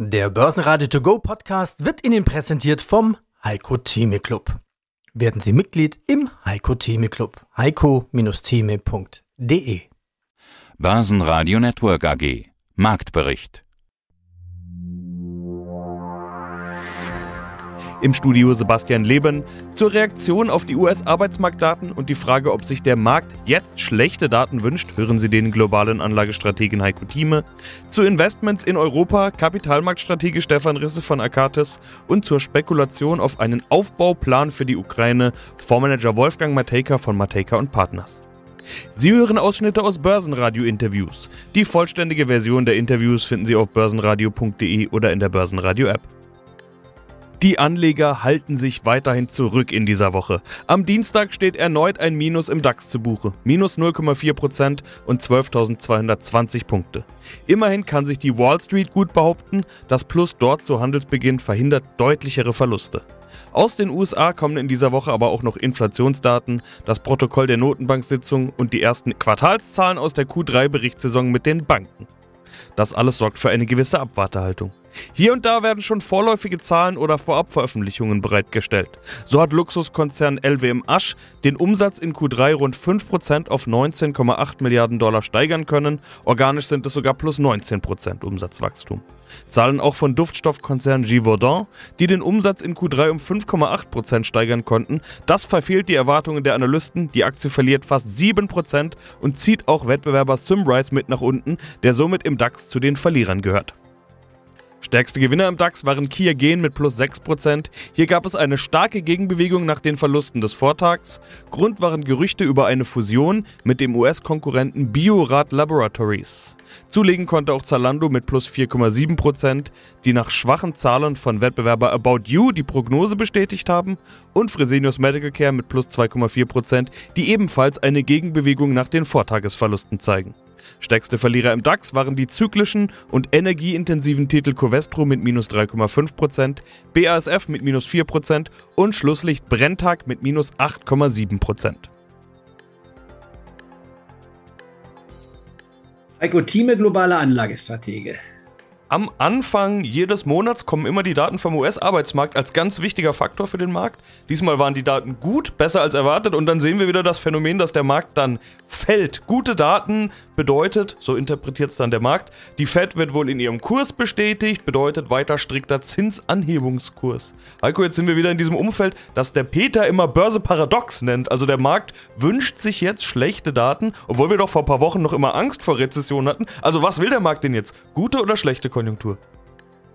Der Börsenradio To Go Podcast wird Ihnen präsentiert vom Heiko Thieme Club. Werden Sie Mitglied im Heiko Thieme Club. heiko-thieme.de. Börsenradio Network AG. Marktbericht. Im Studio Sebastian Leben. Zur Reaktion auf die US-Arbeitsmarktdaten und die Frage, ob sich der Markt jetzt schlechte Daten wünscht, hören Sie den globalen Anlagestrategen Heiko Thieme. Zu Investments in Europa, Kapitalmarktstratege Stefan Risse von Akates und zur Spekulation auf einen Aufbauplan für die Ukraine, Fondsmanager Wolfgang Matejka von Matejka Partners. Sie hören Ausschnitte aus Börsenradio-Interviews. Die vollständige Version der Interviews finden Sie auf börsenradio.de oder in der Börsenradio-App. Die Anleger halten sich weiterhin zurück in dieser Woche. Am Dienstag steht erneut ein Minus im DAX zu Buche. Minus 0,4% und 12.220 Punkte. Immerhin kann sich die Wall Street gut behaupten, das Plus dort zu Handelsbeginn verhindert deutlichere Verluste. Aus den USA kommen in dieser Woche aber auch noch Inflationsdaten, das Protokoll der Notenbank-Sitzung und die ersten Quartalszahlen aus der Q3-Berichtssaison mit den Banken. Das alles sorgt für eine gewisse Abwartehaltung. Hier und da werden schon vorläufige Zahlen oder Vorabveröffentlichungen bereitgestellt. So hat Luxuskonzern LVMH den Umsatz in Q3 rund 5% auf 19,8 Milliarden Dollar steigern können. Organisch sind es sogar plus 19% Umsatzwachstum. Zahlen auch von Duftstoffkonzern Givaudan, die den Umsatz in Q3 um 5,8% steigern konnten. Das verfehlt die Erwartungen der Analysten. Die Aktie verliert fast 7% und zieht auch Wettbewerber Symrise mit nach unten, der somit im DAX zu den Verlierern gehört. Stärkste Gewinner im DAX waren Qiagen mit plus 6%. Hier gab es eine starke Gegenbewegung nach den Verlusten des Vortags. Grund waren Gerüchte über eine Fusion mit dem US-Konkurrenten Bio-Rad Laboratories. Zulegen konnte auch Zalando mit plus 4,7%, die nach schwachen Zahlen von Wettbewerber About You die Prognose bestätigt haben, und Fresenius Medical Care mit plus 2,4%, die ebenfalls eine Gegenbewegung nach den Vortagesverlusten zeigen. Stärkste Verlierer im DAX waren die zyklischen und energieintensiven Titel Covestro mit minus 3,5%, BASF mit minus 4% und Schlusslicht Brenntag mit minus 8,7%. Heiko Thieme, globaler Anlagestratege. Am Anfang jedes Monats kommen immer die Daten vom US-Arbeitsmarkt als ganz wichtiger Faktor für den Markt. Diesmal waren die Daten gut, besser als erwartet, und dann sehen wir wieder das Phänomen, dass der Markt dann fällt. Gute Daten bedeutet, so interpretiert es dann der Markt, die Fed wird wohl in ihrem Kurs bestätigt, bedeutet weiter strikter Zinsanhebungskurs. Heiko, jetzt sind wir wieder in diesem Umfeld, das der Peter immer Börseparadox nennt. Also der Markt wünscht sich jetzt schlechte Daten, obwohl wir doch vor ein paar Wochen noch immer Angst vor Rezession hatten. Also was will der Markt denn jetzt? Gute oder schlechte Konjunktur?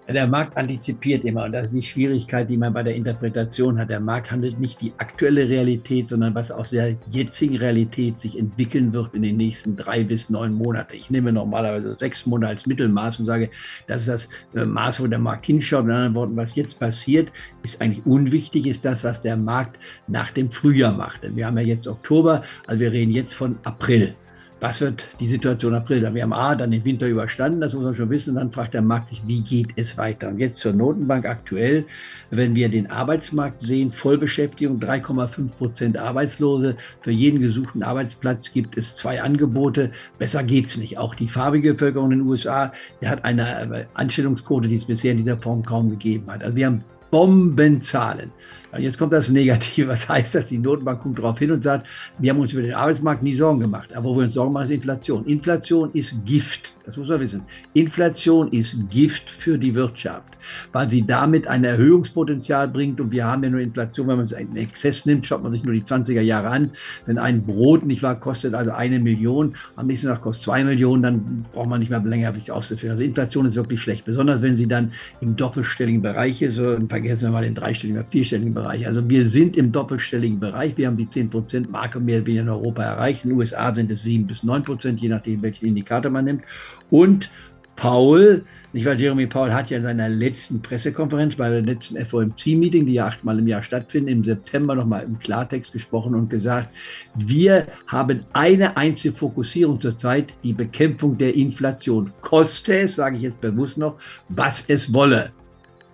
Der Markt antizipiert immer, und das ist die Schwierigkeit, die man bei der Interpretation hat. Der Markt handelt nicht die aktuelle Realität, sondern was aus der jetzigen Realität sich entwickeln wird in den nächsten 3 bis 9 Monaten. Ich nehme normalerweise 6 Monate als Mittelmaß und sage, das ist das Maß, wo der Markt hinschaut. Mit anderen Worten, was jetzt passiert, ist eigentlich unwichtig, ist das, was der Markt nach dem Frühjahr macht. Denn wir haben ja jetzt Oktober, also wir reden jetzt von April. Was wird die Situation April? Wir haben dann den Winter überstanden, das muss man schon wissen. Dann fragt der Markt sich, wie geht es weiter? Und jetzt zur Notenbank aktuell, wenn wir den Arbeitsmarkt sehen, Vollbeschäftigung, 3,5% Arbeitslose. Für jeden gesuchten Arbeitsplatz gibt es 2 Angebote. Besser geht's nicht. Auch die farbige Bevölkerung in den USA, die hat eine Anstellungsquote, die es bisher in dieser Form kaum gegeben hat. Also wir haben Bombenzahlen. Jetzt kommt das Negative. Was heißt das? Die Notenbank guckt darauf hin und sagt, wir haben uns über den Arbeitsmarkt nie Sorgen gemacht. Aber wo wir uns Sorgen machen, ist Inflation. Inflation ist Gift. Das muss man wissen. Inflation ist Gift für die Wirtschaft, weil sie damit ein Erhöhungspotenzial bringt. Und wir haben ja nur Inflation, wenn man es in Exzess nimmt, schaut man sich nur die 20er Jahre an. Wenn ein Brot, nicht wahr, kostet also 1 Million, am nächsten Tag kostet 2 Millionen, dann braucht man nicht mehr länger sich auszuführen. Also Inflation ist wirklich schlecht, besonders wenn sie dann im doppelstelligen Bereich ist. Und vergessen wir mal den dreistelligen oder vierstelligen Bereich. Also wir sind im doppelstelligen Bereich. Wir haben die 10%-Marke mehr oder weniger in Europa erreicht. In den USA sind es 7 bis 9%, je nachdem, welchen Indikator man nimmt. Und Powell, nicht wahr? Jeremy Powell hat ja in seiner letzten Pressekonferenz, bei der letzten FOMC-Meeting, die ja 8-mal im Jahr stattfindet, im September nochmal im Klartext gesprochen und gesagt, wir haben eine einzige Fokussierung zurzeit, die Bekämpfung der Inflation. Koste es, sage ich jetzt bewusst noch, was es wolle.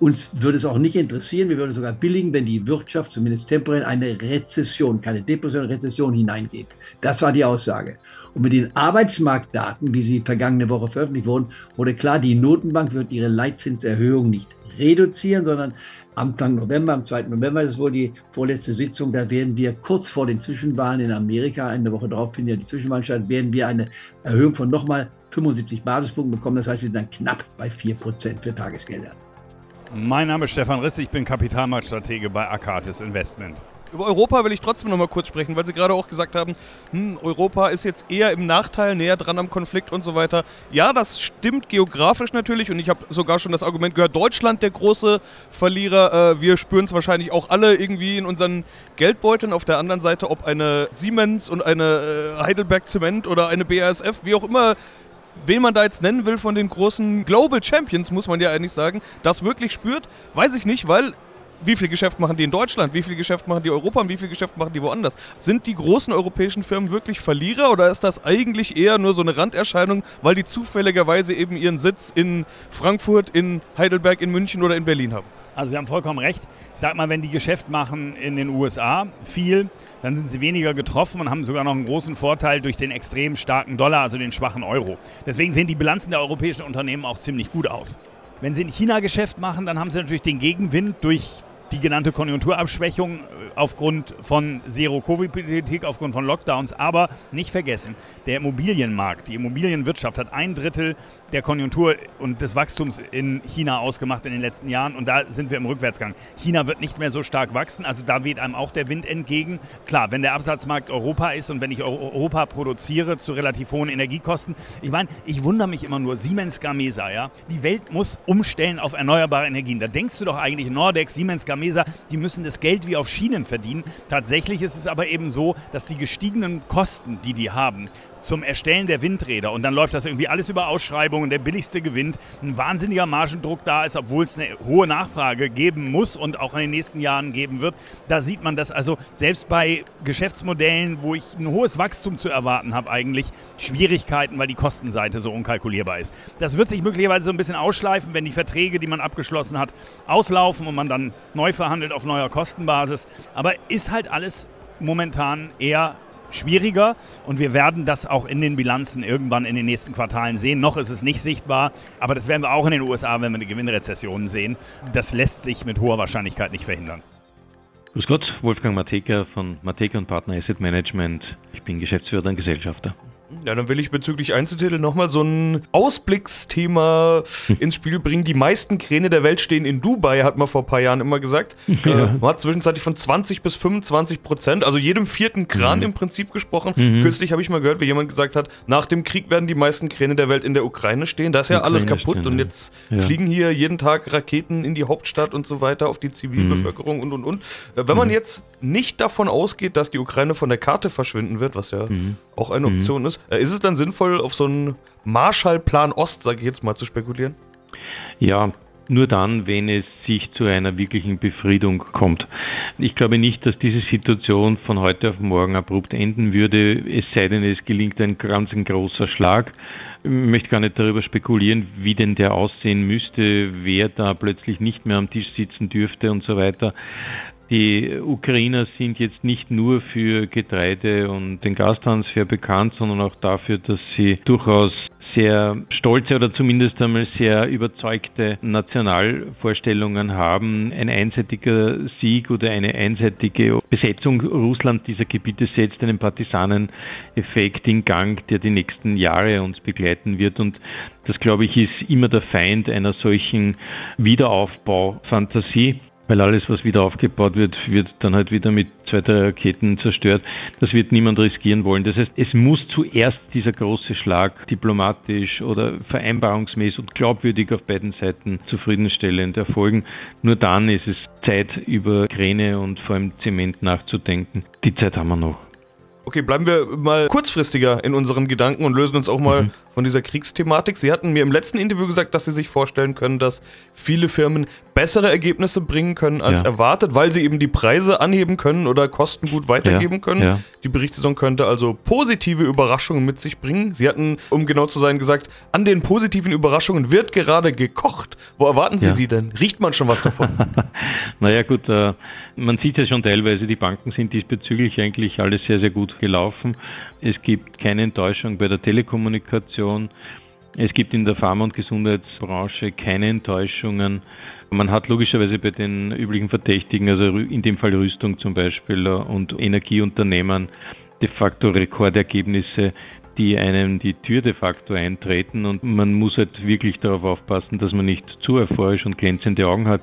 Uns würde es auch nicht interessieren, wir würden sogar billigen, wenn die Wirtschaft zumindest temporär in eine Rezession, keine Depression, Rezession hineingeht. Das war die Aussage. Und mit den Arbeitsmarktdaten, wie sie vergangene Woche veröffentlicht wurden, wurde klar, die Notenbank wird ihre Leitzinserhöhung nicht reduzieren, sondern Anfang November, am 2. November, das ist wohl die vorletzte Sitzung, da werden wir kurz vor den Zwischenwahlen in Amerika, eine Woche darauf finden ja die Zwischenwahlen statt, werden wir eine Erhöhung von nochmal 75 Basispunkten bekommen. Das heißt, wir sind dann knapp bei 4% für Tagesgelder. Mein Name ist Stefan Risse, ich bin Kapitalmarktstratege bei Akates Investment. Über Europa will ich trotzdem noch mal kurz sprechen, weil Sie gerade auch gesagt haben, Europa ist jetzt eher im Nachteil, näher dran am Konflikt und so weiter. Ja, das stimmt geografisch natürlich, und ich habe sogar schon das Argument gehört, Deutschland der große Verlierer. Wir spüren es wahrscheinlich auch alle irgendwie in unseren Geldbeuteln. Auf der anderen Seite, ob eine Siemens und eine Heidelberg Zement oder eine BASF, wie auch immer, wen man da jetzt nennen will von den großen Global Champions, muss man ja eigentlich sagen, das wirklich spürt, weiß ich nicht, weil wie viel Geschäft machen die in Deutschland, wie viel Geschäft machen die in Europa und wie viel Geschäft machen die woanders? Sind die großen europäischen Firmen wirklich Verlierer oder ist das eigentlich eher nur so eine Randerscheinung, weil die zufälligerweise eben ihren Sitz in Frankfurt, in Heidelberg, in München oder in Berlin haben? Also Sie haben vollkommen recht. Ich sag mal, wenn die Geschäft machen in den USA viel, dann sind sie weniger getroffen und haben sogar noch einen großen Vorteil durch den extrem starken Dollar, also den schwachen Euro. Deswegen sehen die Bilanzen der europäischen Unternehmen auch ziemlich gut aus. Wenn sie in China Geschäft machen, dann haben sie natürlich den Gegenwind durch die genannte Konjunkturabschwächung aufgrund von Zero-Covid-Politik, aufgrund von Lockdowns. Aber nicht vergessen, der Immobilienmarkt, die Immobilienwirtschaft hat 1/3 der Konjunktur und des Wachstums in China ausgemacht in den letzten Jahren. Und da sind wir im Rückwärtsgang. China wird nicht mehr so stark wachsen. Also da weht einem auch der Wind entgegen. Klar, wenn der Absatzmarkt Europa ist und wenn ich Europa produziere zu relativ hohen Energiekosten. Ich meine, ich wundere mich immer nur. Siemens Gamesa, ja? Die Welt muss umstellen auf erneuerbare Energien. Da denkst du doch eigentlich Nordex, Siemens Gamesa, die müssen das Geld wie auf Schienen verdienen. Tatsächlich ist es aber eben so, dass die gestiegenen Kosten, die die haben, zum Erstellen der Windräder, und dann läuft das irgendwie alles über Ausschreibungen, der billigste gewinnt, ein wahnsinniger Margendruck da ist, obwohl es eine hohe Nachfrage geben muss und auch in den nächsten Jahren geben wird. Da sieht man das also selbst bei Geschäftsmodellen, wo ich ein hohes Wachstum zu erwarten habe, eigentlich Schwierigkeiten, weil die Kostenseite so unkalkulierbar ist. Das wird sich möglicherweise so ein bisschen ausschleifen, wenn die Verträge, die man abgeschlossen hat, auslaufen und man dann neu verhandelt auf neuer Kostenbasis. Aber ist halt alles momentan eher schwieriger, und wir werden das auch in den Bilanzen irgendwann in den nächsten Quartalen sehen. Noch ist es nicht sichtbar, aber das werden wir auch in den USA, wenn wir eine Gewinnrezession sehen. Das lässt sich mit hoher Wahrscheinlichkeit nicht verhindern. Grüß Gott, Wolfgang Matejka von Matejka Partners Asset Management. Ich bin Geschäftsführer und Gesellschafter. Ja, dann will ich bezüglich Einzeltitel nochmal so ein Ausblicksthema ins Spiel bringen. Die meisten Kräne der Welt stehen in Dubai, hat man vor ein paar Jahren immer gesagt. Ja. Man hat zwischenzeitlich von 20-25%, also jedem vierten Kran im Prinzip gesprochen. Kürzlich habe ich mal gehört, wie jemand gesagt hat, nach dem Krieg werden die meisten Kräne der Welt in der Ukraine stehen. Da ist ja alles kaputt und jetzt fliegen hier jeden Tag Raketen in die Hauptstadt und so weiter auf die Zivilbevölkerung und. Wenn man jetzt nicht davon ausgeht, dass die Ukraine von der Karte verschwinden wird, was ja auch eine Option ist, ist es dann sinnvoll, auf so einen Marshallplan Ost, sage ich jetzt mal, zu spekulieren? Ja, nur dann, wenn es sich zu einer wirklichen Befriedung kommt. Ich glaube nicht, dass diese Situation von heute auf morgen abrupt enden würde, es sei denn, es gelingt ein ganz großer Schlag. Ich möchte gar nicht darüber spekulieren, wie denn der aussehen müsste, wer da plötzlich nicht mehr am Tisch sitzen dürfte und so weiter. Die Ukrainer sind jetzt nicht nur für Getreide und den Gastransfer bekannt, sondern auch dafür, dass sie durchaus sehr stolze oder zumindest einmal sehr überzeugte Nationalvorstellungen haben. Ein einseitiger Sieg oder eine einseitige Besetzung Russland dieser Gebiete setzt einen Partisaneneffekt in Gang, der die nächsten Jahre uns begleiten wird. Und das, glaube ich, ist immer der Feind einer solchen Wiederaufbaufantasie. Weil alles, was wieder aufgebaut wird, wird dann halt wieder mit 2-3 Raketen zerstört. Das wird niemand riskieren wollen. Das heißt, es muss zuerst dieser große Schlag diplomatisch oder vereinbarungsmäßig und glaubwürdig auf beiden Seiten zufriedenstellend erfolgen. Nur dann ist es Zeit, über Kräne und vor allem Zement nachzudenken. Die Zeit haben wir noch. Okay, bleiben wir mal kurzfristiger in unseren Gedanken und lösen uns auch mal von dieser Kriegsthematik. Sie hatten mir im letzten Interview gesagt, dass Sie sich vorstellen können, dass viele Firmen bessere Ergebnisse bringen können als erwartet, weil sie eben die Preise anheben können oder Kosten gut weitergeben können. Ja. Die Berichtssaison könnte also positive Überraschungen mit sich bringen. Sie hatten, um genau zu sein, gesagt, an den positiven Überraschungen wird gerade gekocht. Wo erwarten Sie die denn? Riecht man schon was davon? Naja gut, man sieht ja schon teilweise, die Banken sind diesbezüglich eigentlich alles sehr, sehr gut gelaufen. Es gibt keine Enttäuschung bei der Telekommunikation. Es gibt in der Pharma- und Gesundheitsbranche keine Enttäuschungen. Man hat logischerweise bei den üblichen Verdächtigen, also in dem Fall Rüstung zum Beispiel und Energieunternehmen, de facto Rekordergebnisse, die einem die Tür de facto eintreten, und man muss halt wirklich darauf aufpassen, dass man nicht zu euphorisch und glänzende Augen hat.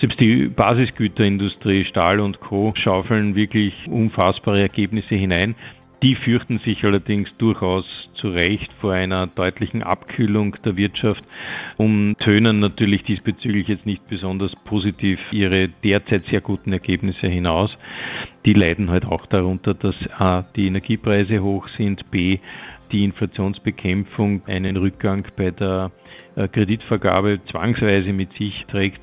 Selbst die Basisgüterindustrie, Stahl und Co. schaufeln wirklich unfassbare Ergebnisse hinein. Die fürchten sich allerdings durchaus zu Recht vor einer deutlichen Abkühlung der Wirtschaft und tönen natürlich diesbezüglich jetzt nicht besonders positiv ihre derzeit sehr guten Ergebnisse hinaus. Die leiden halt auch darunter, dass a. die Energiepreise hoch sind, b. die Inflationsbekämpfung einen Rückgang bei der Kreditvergabe zwangsweise mit sich trägt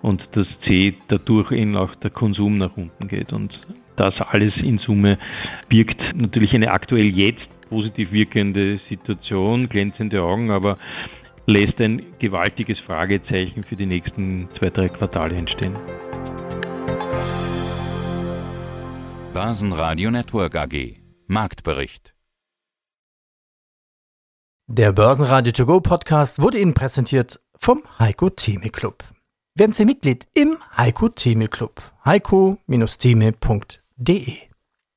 und dass c. dadurch eben auch der Konsum nach unten geht. Und das alles in Summe birgt natürlich eine aktuell jetzt positiv wirkende Situation, glänzende Augen, aber lässt ein gewaltiges Fragezeichen für die nächsten 2-3 Quartale entstehen. Börsenradio Network AG Marktbericht. Der Börsenradio To Go Podcast wurde Ihnen präsentiert vom Heiko Thieme Club. Werden Sie Mitglied im Heiko Thieme Club. heiko-thieme.de